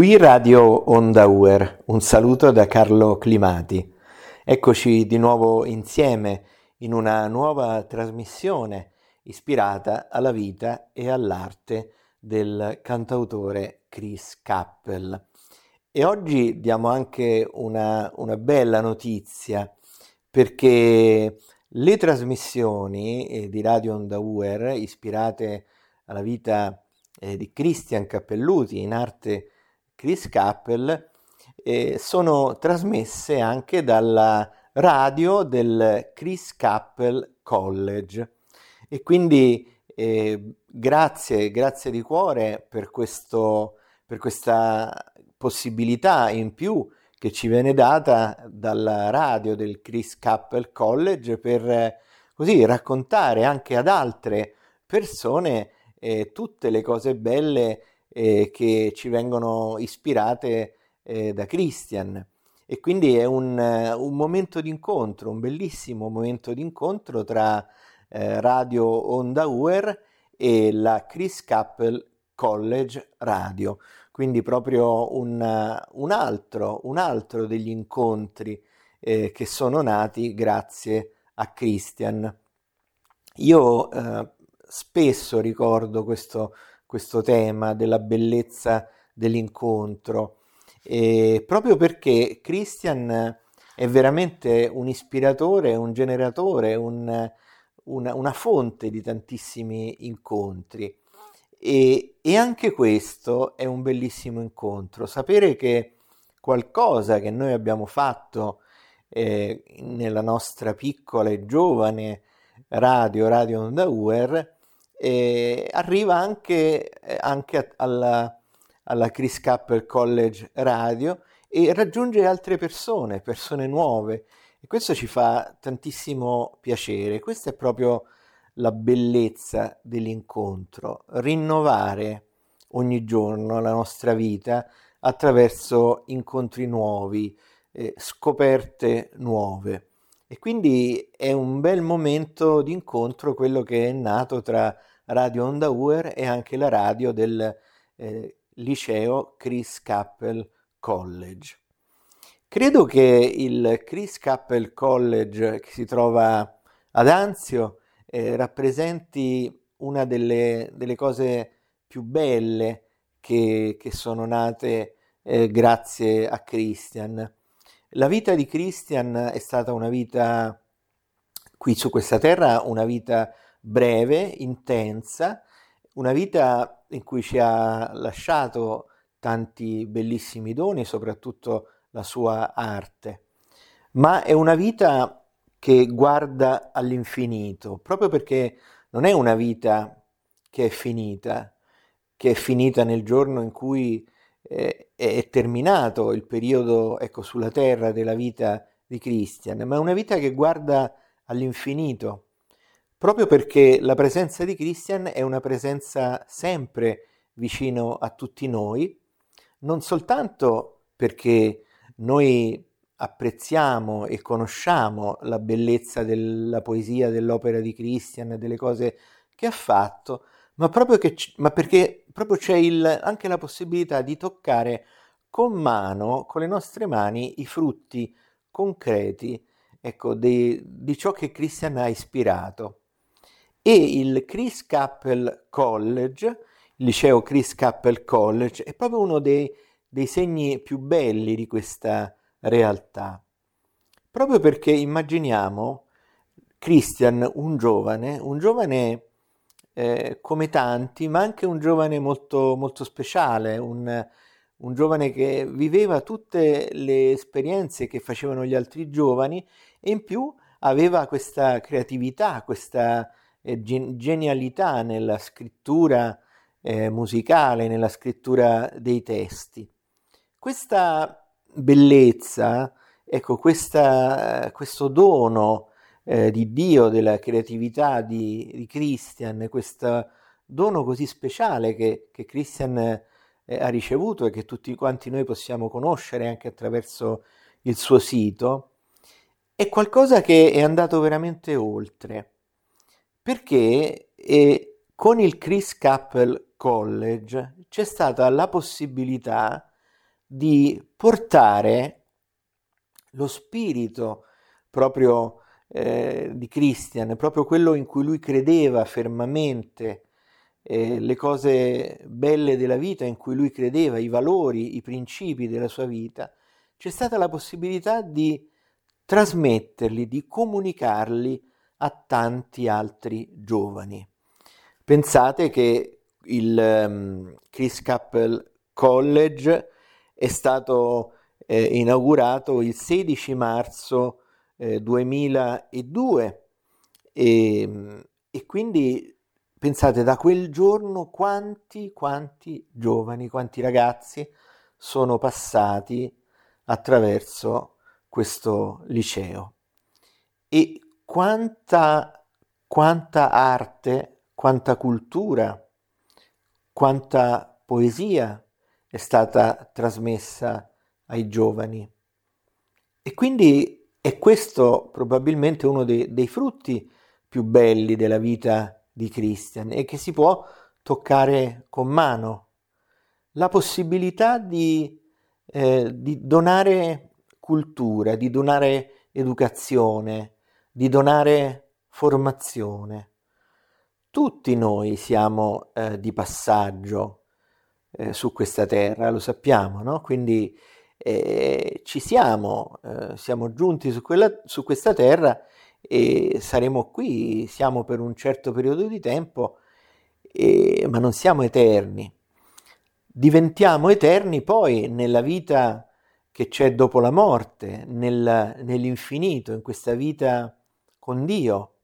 Qui Radio Onda UER, un saluto da Carlo Climati. Eccoci di nuovo insieme in una nuova trasmissione ispirata alla vita e all'arte del cantautore Chris Cappell. E oggi diamo anche una bella notizia, perché le trasmissioni di Radio Onda UER ispirate alla vita di Christian Cappelluti, in arte Chris Cappell, sono trasmesse anche dalla radio del Chris Cappell College. E quindi grazie di cuore per questa possibilità in più che ci viene data dalla radio del Chris Cappell College per così raccontare anche ad altre persone tutte le cose belle che ci vengono ispirate da Christian. E quindi è un momento d'incontro, un bellissimo momento d'incontro tra Radio Onda UER e la Chris Cappell College Radio. Quindi proprio un altro degli incontri che sono nati grazie a Christian. Io spesso ricordo questo tema della bellezza dell'incontro, proprio perché Christian è veramente un ispiratore, un generatore, una fonte di tantissimi incontri. E anche questo è un bellissimo incontro, sapere che qualcosa che noi abbiamo fatto nella nostra piccola e giovane radio Onda UER arriva anche alla Chris Cappell College Radio e raggiunge altre persone nuove, e questo ci fa tantissimo piacere. Questa è proprio la bellezza dell'incontro: rinnovare ogni giorno la nostra vita attraverso incontri nuovi, scoperte nuove. E quindi è un bel momento d'incontro quello che è nato tra Radio Onda UER e anche la radio del liceo Chris Cappell College. Credo che il Chris Cappell College, che si trova ad Anzio, rappresenti una delle cose più belle che sono nate grazie a Christian. La vita di Christian è stata una vita, qui su questa terra, una vita breve, intensa, una vita in cui ci ha lasciato tanti bellissimi doni, soprattutto la sua arte, ma è una vita che guarda all'infinito, proprio perché non è una vita che è finita nel giorno in cui è terminato il periodo, sulla terra, della vita di Christian, ma è una vita che guarda all'infinito, proprio perché la presenza di Christian è una presenza sempre vicino a tutti noi, non soltanto perché noi apprezziamo e conosciamo la bellezza della poesia, dell'opera di Christian, delle cose che ha fatto, ma perché proprio c'è anche la possibilità di toccare con le nostre mani, i frutti concreti di ciò che Christian ha ispirato. E il Chris Cappell College, il liceo Chris Cappell College, è proprio uno dei segni più belli di questa realtà, proprio perché immaginiamo Christian un giovane come tanti, ma anche un giovane molto, molto speciale, un giovane che viveva tutte le esperienze che facevano gli altri giovani, e in più aveva questa creatività, questa genialità nella scrittura musicale, nella scrittura dei testi. Questa bellezza, questo dono di Dio, della creatività di Christian, questo dono così speciale che Christian ha ricevuto e che tutti quanti noi possiamo conoscere anche attraverso il suo sito, è qualcosa che è andato veramente oltre, perché con il Chris Cappell College c'è stata la possibilità di portare lo spirito proprio di Christian, proprio quello in cui lui credeva fermamente, le cose belle della vita in cui lui credeva, i valori, i principi della sua vita, c'è stata la possibilità di trasmetterli, di comunicarli a tanti altri giovani. Pensate che il Chris Cappell College è stato inaugurato il 16 marzo 2002 e quindi pensate, da quel giorno quanti giovani, quanti ragazzi sono passati attraverso questo liceo e quanta arte, quanta cultura, quanta poesia è stata trasmessa ai giovani. E quindi è questo probabilmente uno dei frutti più belli della vita di Christian e che si può toccare con mano. La possibilità di donare cultura, di donare educazione, di donare formazione. Tutti noi siamo di passaggio su questa terra, lo sappiamo, no? Quindi ci siamo giunti su questa terra e saremo qui, siamo per un certo periodo di tempo, ma non siamo eterni. Diventiamo eterni poi nella vita che c'è dopo la morte, nell'infinito, in questa vita con Dio.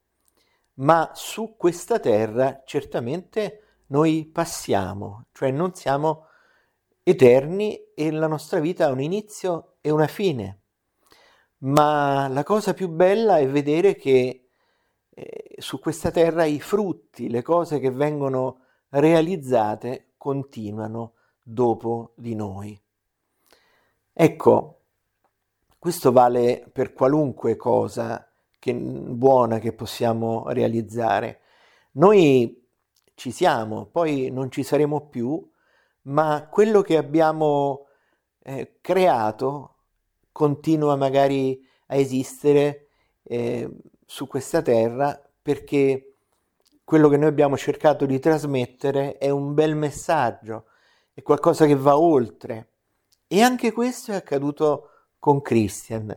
Ma su questa terra certamente noi passiamo, cioè non siamo eterni e la nostra vita ha un inizio e una fine. Ma la cosa più bella è vedere che su questa terra i frutti, le cose che vengono realizzate continuano dopo di noi. Ecco, questo vale per qualunque cosa buona che possiamo realizzare. Noi ci siamo, poi non ci saremo più, ma quello che abbiamo creato continua magari a esistere su questa terra, perché quello che noi abbiamo cercato di trasmettere è un bel messaggio, è qualcosa che va oltre. E anche questo è accaduto con Christian.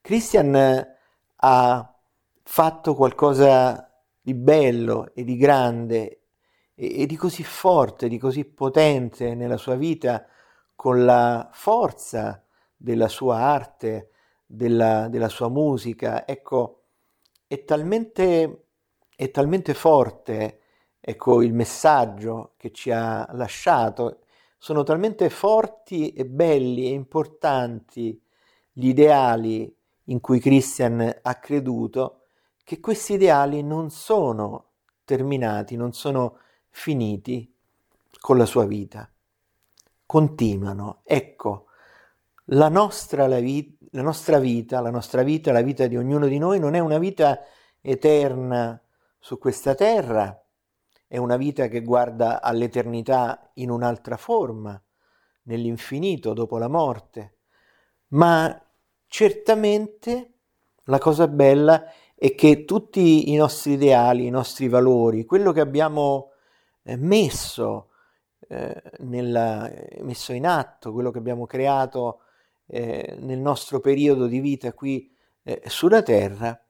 Christian ha fatto qualcosa di bello e di grande e di così forte, di così potente nella sua vita, con la forza della sua arte, della sua musica. Ecco, è talmente forte, ecco, il messaggio che ci ha lasciato, sono talmente forti e belli e importanti gli ideali in cui Christian ha creduto, che questi ideali non sono terminati, non sono finiti con la sua vita. Continuano. Ecco, la nostra vita, la vita di ognuno di noi non è una vita eterna su questa terra, è una vita che guarda all'eternità in un'altra forma, nell'infinito, dopo la morte. Ma certamente la cosa bella è che tutti i nostri ideali, i nostri valori, quello che abbiamo messo in atto, quello che abbiamo creato nel nostro periodo di vita qui sulla terra,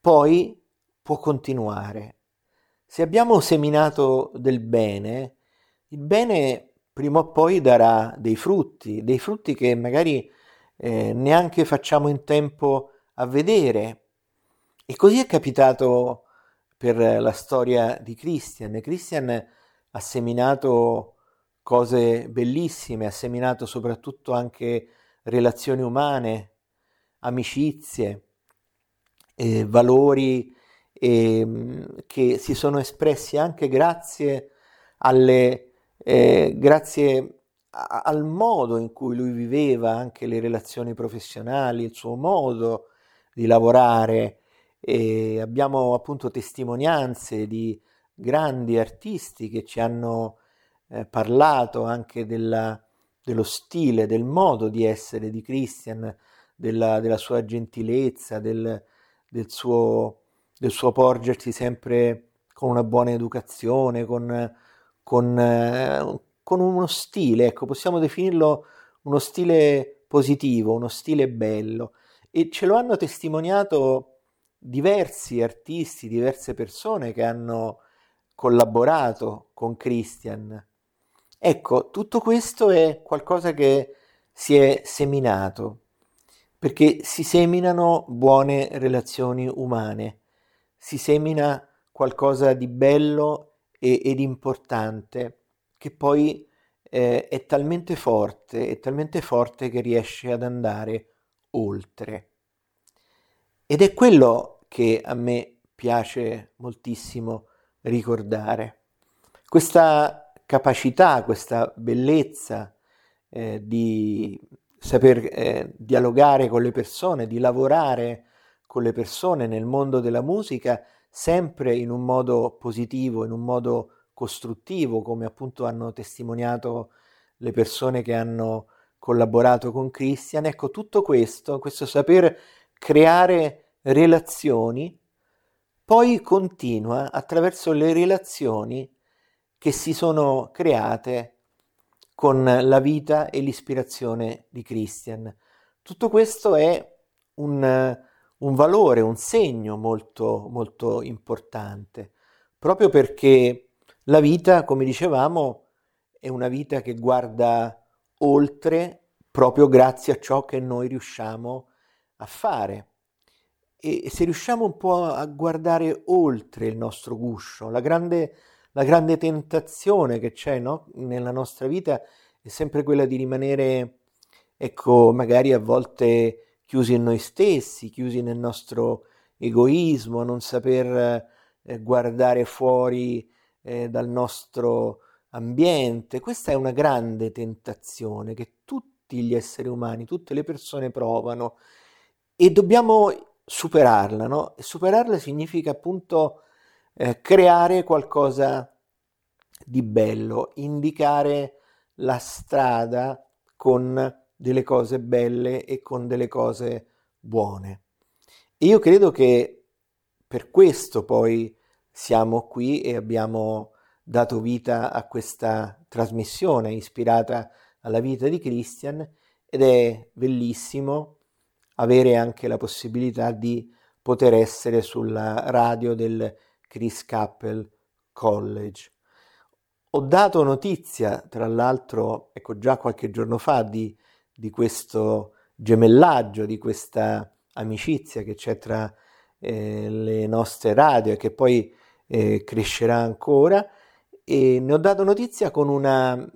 poi può continuare. Se abbiamo seminato del bene, il bene prima o poi darà dei frutti che magari neanche facciamo in tempo a vedere. E così è capitato per la storia di Christian. Christian ha seminato cose bellissime, ha seminato soprattutto anche relazioni umane, amicizie, valori che si sono espressi anche grazie al modo in cui lui viveva anche le relazioni professionali, il suo modo di lavorare. E abbiamo appunto testimonianze di grandi artisti che ci hanno parlato anche della dello stile, del modo di essere di Christian, della sua gentilezza, del suo porgersi sempre con una buona educazione, con uno stile, ecco, possiamo definirlo uno stile positivo, uno stile bello. E ce lo hanno testimoniato diversi artisti, diverse persone che hanno collaborato con Christian. Ecco, tutto questo è qualcosa che si è seminato, perché si seminano buone relazioni umane, si semina qualcosa di bello ed importante, che poi è talmente forte che riesce ad andare oltre. Ed è quello che a me piace moltissimo ricordare, questa capacità, questa bellezza di saper dialogare con le persone, di lavorare con le persone nel mondo della musica, sempre in un modo positivo, in un modo costruttivo, come appunto hanno testimoniato le persone che hanno collaborato con Christian. Ecco, tutto questo saper creare relazioni poi continua attraverso le relazioni che si sono create con la vita e l'ispirazione di Christian. Tutto questo è un valore, un segno molto, molto importante, proprio perché la vita, come dicevamo, è una vita che guarda oltre proprio grazie a ciò che noi riusciamo a fare. E se riusciamo un po' a guardare oltre il nostro guscio, la grande tentazione che c'è, no? Nella nostra vita è sempre quella di rimanere, ecco, magari a volte chiusi in noi stessi, chiusi nel nostro egoismo, non saper guardare fuori dal nostro ambiente. Questa è una grande tentazione che tutti gli esseri umani, tutte le persone provano, e dobbiamo superarla, no? E superarla significa appunto creare qualcosa di bello, indicare la strada con delle cose belle e con delle cose buone. E io credo che per questo poi siamo qui e abbiamo dato vita a questa trasmissione ispirata alla vita di Christian, ed è bellissimo avere anche la possibilità di poter essere sulla radio del Chris Cappell College. Ho dato notizia, tra l'altro, ecco, già qualche giorno fa di questo gemellaggio, di questa amicizia che c'è tra le nostre radio e che poi crescerà ancora, e ne ho dato notizia con una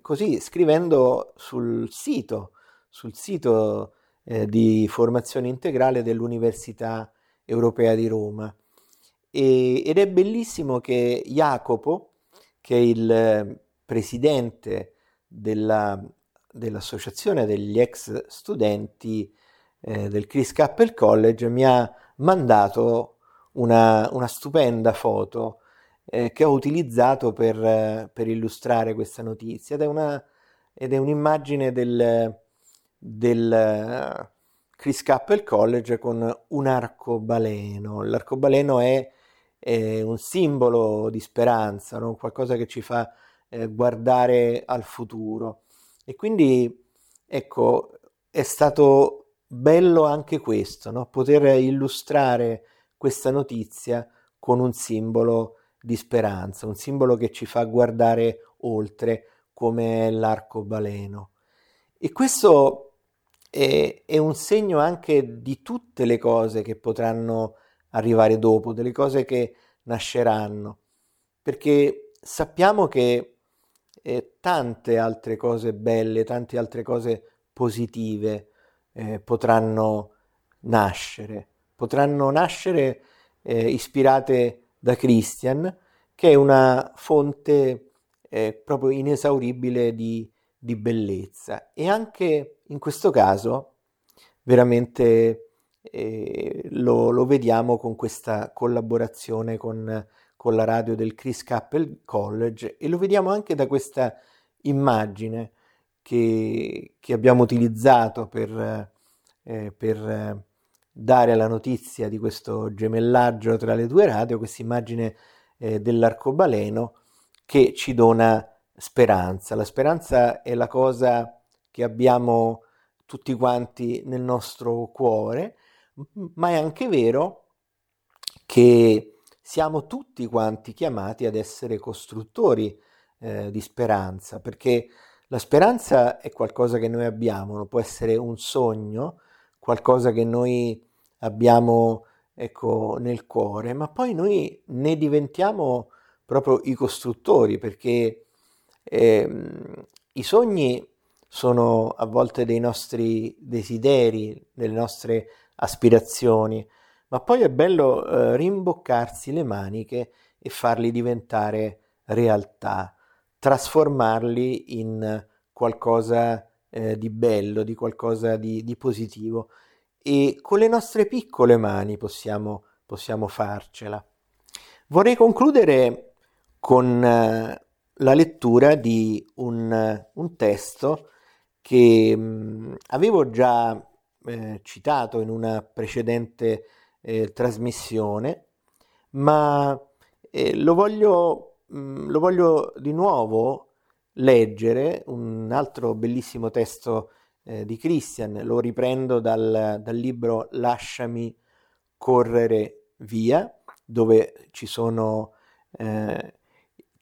così, scrivendo sul sito di formazione integrale dell'Università Europea di Roma. Ed è bellissimo che Jacopo, che è il presidente dell'associazione degli ex studenti del Chris Cappell College, mi ha mandato una stupenda foto che ho utilizzato per illustrare questa notizia, ed è un'immagine del Chris Cappell College con un arcobaleno. L'arcobaleno è un simbolo di speranza, no? Qualcosa che ci fa guardare al futuro, e quindi ecco, è stato bello anche questo, no? Poter illustrare questa notizia con un simbolo di speranza, un simbolo che ci fa guardare oltre, come l'arcobaleno. E questo è un segno anche di tutte le cose che potranno arrivare dopo, delle cose che nasceranno, perché sappiamo che tante altre cose belle, tante altre cose positive potranno nascere, ispirate da Christian, che è una fonte proprio inesauribile di bellezza. E anche in questo caso veramente lo vediamo con questa collaborazione con la radio del Chris Cappell College, e lo vediamo anche da questa immagine che abbiamo utilizzato per dare alla notizia di questo gemellaggio tra le due radio, questa immagine dell'arcobaleno che ci dona speranza. La speranza è la cosa che abbiamo tutti quanti nel nostro cuore, ma è anche vero che siamo tutti quanti chiamati ad essere costruttori di speranza, perché la speranza è qualcosa che noi abbiamo, può essere un sogno, qualcosa che noi abbiamo, ecco, nel cuore, ma poi noi ne diventiamo proprio i costruttori, perché i sogni sono a volte dei nostri desideri, delle nostre aspirazioni, ma poi è bello rimboccarsi le maniche e farli diventare realtà, trasformarli in qualcosa di bello, di qualcosa di positivo, e con le nostre piccole mani possiamo farcela. Vorrei concludere con la lettura di un testo che avevo già citato in una precedente trasmissione, ma lo voglio di nuovo leggere, un altro bellissimo testo di Christian. Lo riprendo dal libro Lasciami correre via, dove ci sono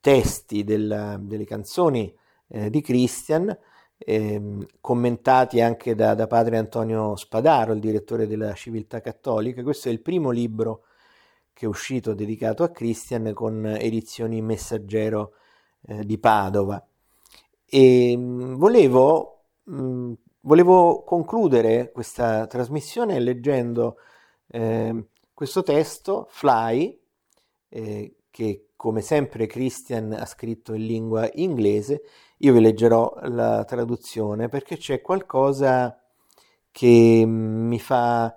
testi delle canzoni di Christian, commentati anche da padre Antonio Spadaro, il direttore della Civiltà Cattolica. Questo è il primo libro che è uscito dedicato a Christian con edizioni Messaggero di Padova. E volevo concludere questa trasmissione leggendo questo testo, Fly, che come sempre Christian ha scritto in lingua inglese. Io vi leggerò la traduzione perché c'è qualcosa che mi fa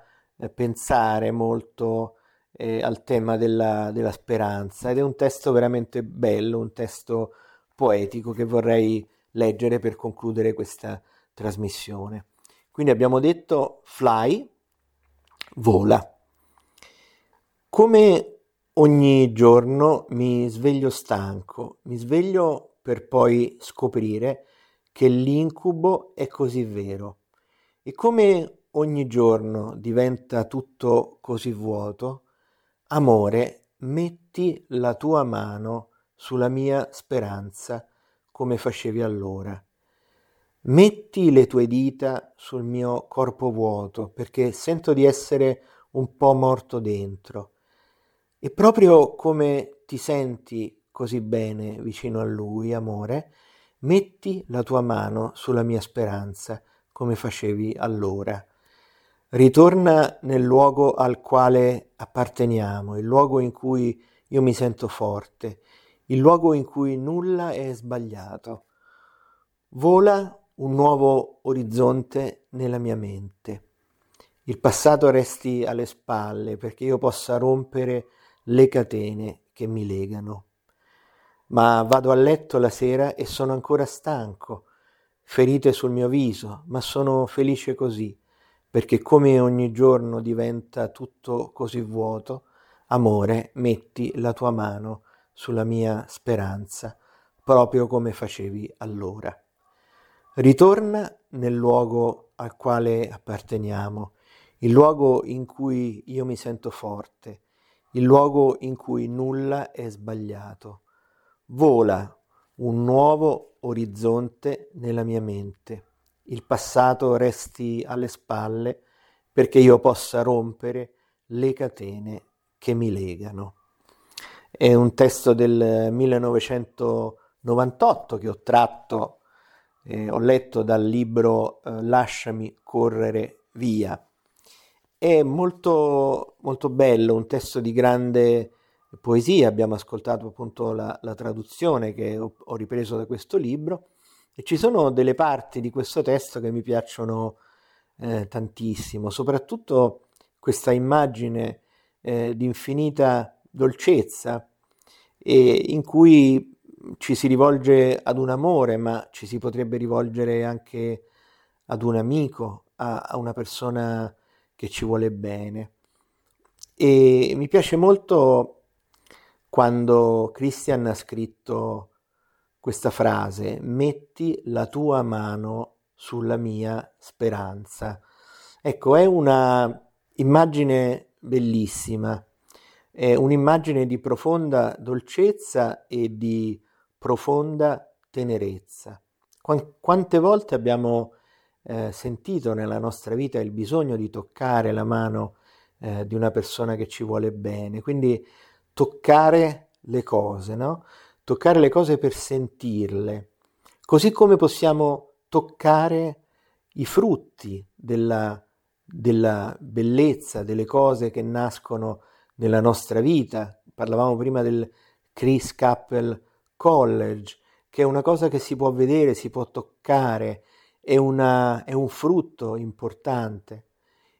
pensare molto al tema della speranza, ed è un testo veramente bello, un testo poetico che vorrei leggere per concludere questa trasmissione. Quindi abbiamo detto fly, vola. Come ogni giorno mi sveglio stanco, mi sveglio per poi scoprire che l'incubo è così vero. E come ogni giorno diventa tutto così vuoto, amore, metti la tua mano sulla mia speranza come facevi allora. Metti le tue dita sul mio corpo vuoto, perché sento di essere un po' morto dentro. E proprio come ti senti così bene vicino a lui, amore, metti la tua mano sulla mia speranza, come facevi allora. Ritorna nel luogo al quale apparteniamo, il luogo in cui io mi sento forte, il luogo in cui nulla è sbagliato. Vola un nuovo orizzonte nella mia mente. Il passato resti alle spalle perché io possa rompere le catene che mi legano. Ma vado a letto la sera e sono ancora stanco, ferite sul mio viso, ma sono felice così, perché come ogni giorno diventa tutto così vuoto, amore, metti la tua mano sulla mia speranza, proprio come facevi allora. Ritorna nel luogo al quale apparteniamo, il luogo in cui io mi sento forte, il luogo in cui nulla è sbagliato. Vola un nuovo orizzonte nella mia mente. Il passato resti alle spalle perché io possa rompere le catene che mi legano. È un testo del 1998 che ho tratto, ho letto dal libro Lasciami correre via. È molto, molto bello, un testo di grande poesia. Abbiamo ascoltato appunto la traduzione che ho ripreso da questo libro, e ci sono delle parti di questo testo che mi piacciono tantissimo, soprattutto questa immagine di infinita dolcezza, e in cui ci si rivolge ad un amore, ma ci si potrebbe rivolgere anche ad un amico, a una persona che ci vuole bene. E mi piace molto quando Christian ha scritto questa frase: metti la tua mano sulla mia speranza. Ecco, è una immagine bellissima, è un'immagine di profonda dolcezza e di profonda tenerezza. Quante volte abbiamo sentito nella nostra vita il bisogno di toccare la mano di una persona che ci vuole bene, quindi toccare le cose, no? Toccare le cose per sentirle, così come possiamo toccare i frutti della bellezza, delle cose che nascono nella nostra vita. Parlavamo prima del Chris Cappell College, che è una cosa che si può vedere, si può toccare, è un frutto importante.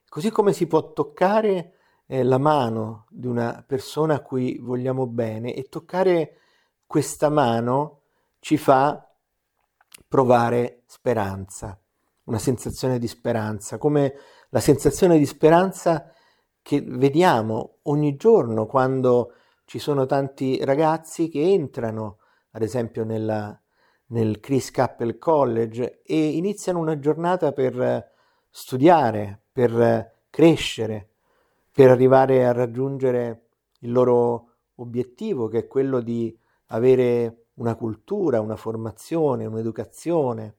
Così come si può toccare la mano di una persona a cui vogliamo bene, e toccare questa mano ci fa provare speranza, una sensazione di speranza, come la sensazione di speranza che vediamo ogni giorno quando ci sono tanti ragazzi che entrano, ad esempio, nel Chris Cappell College e iniziano una giornata per studiare, per crescere, per arrivare a raggiungere il loro obiettivo, che è quello di avere una cultura, una formazione, un'educazione.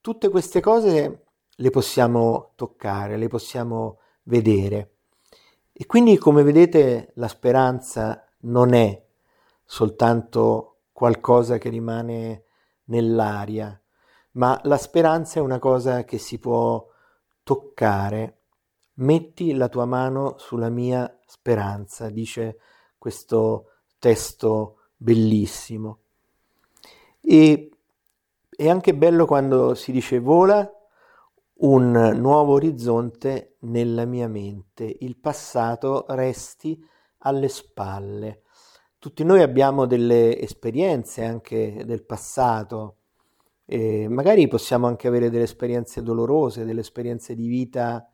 Tutte queste cose le possiamo toccare, le possiamo vedere. E quindi, come vedete, la speranza non è soltanto qualcosa che rimane nell'aria, ma la speranza è una cosa che si può toccare. Metti la tua mano sulla mia speranza, dice questo testo bellissimo. E è anche bello quando si dice: vola un nuovo orizzonte nella mia mente, il passato resti alle spalle. Tutti noi abbiamo delle esperienze anche del passato, e magari possiamo anche avere delle esperienze dolorose, delle esperienze di vita,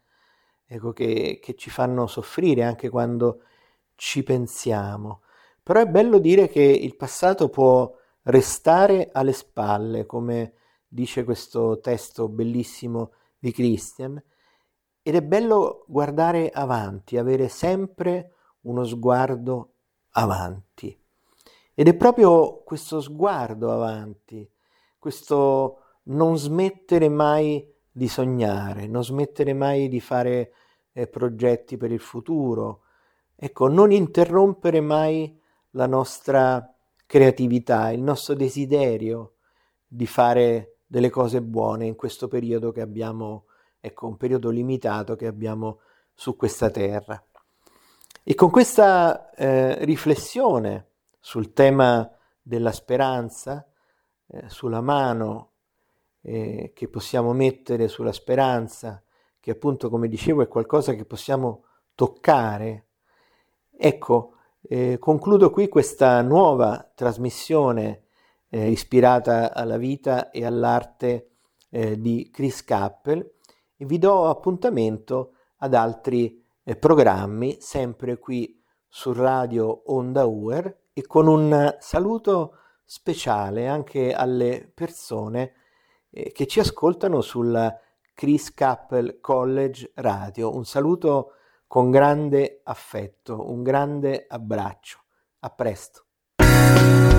ecco, che ci fanno soffrire anche quando ci pensiamo. Però è bello dire che il passato può restare alle spalle, come dice questo testo bellissimo di Christian, ed è bello guardare avanti, avere sempre uno sguardo avanti. Ed è proprio questo sguardo avanti, questo non smettere mai di sognare, non smettere mai di fare progetti per il futuro, ecco, non interrompere mai la nostra creatività, il nostro desiderio di fare delle cose buone in questo periodo che abbiamo, ecco, un periodo limitato che abbiamo su questa terra. E con questa riflessione sul tema della speranza, sulla mano che possiamo mettere sulla speranza, che appunto, come dicevo, è qualcosa che possiamo toccare, ecco, concludo qui questa nuova trasmissione ispirata alla vita e all'arte di Chris Cappell, e vi do appuntamento ad altri programmi, sempre qui su Radio Onda UER, e con un saluto speciale anche alle persone che ci ascoltano sul Chris Cappell College Radio. Un saluto con grande affetto, un grande abbraccio. A presto.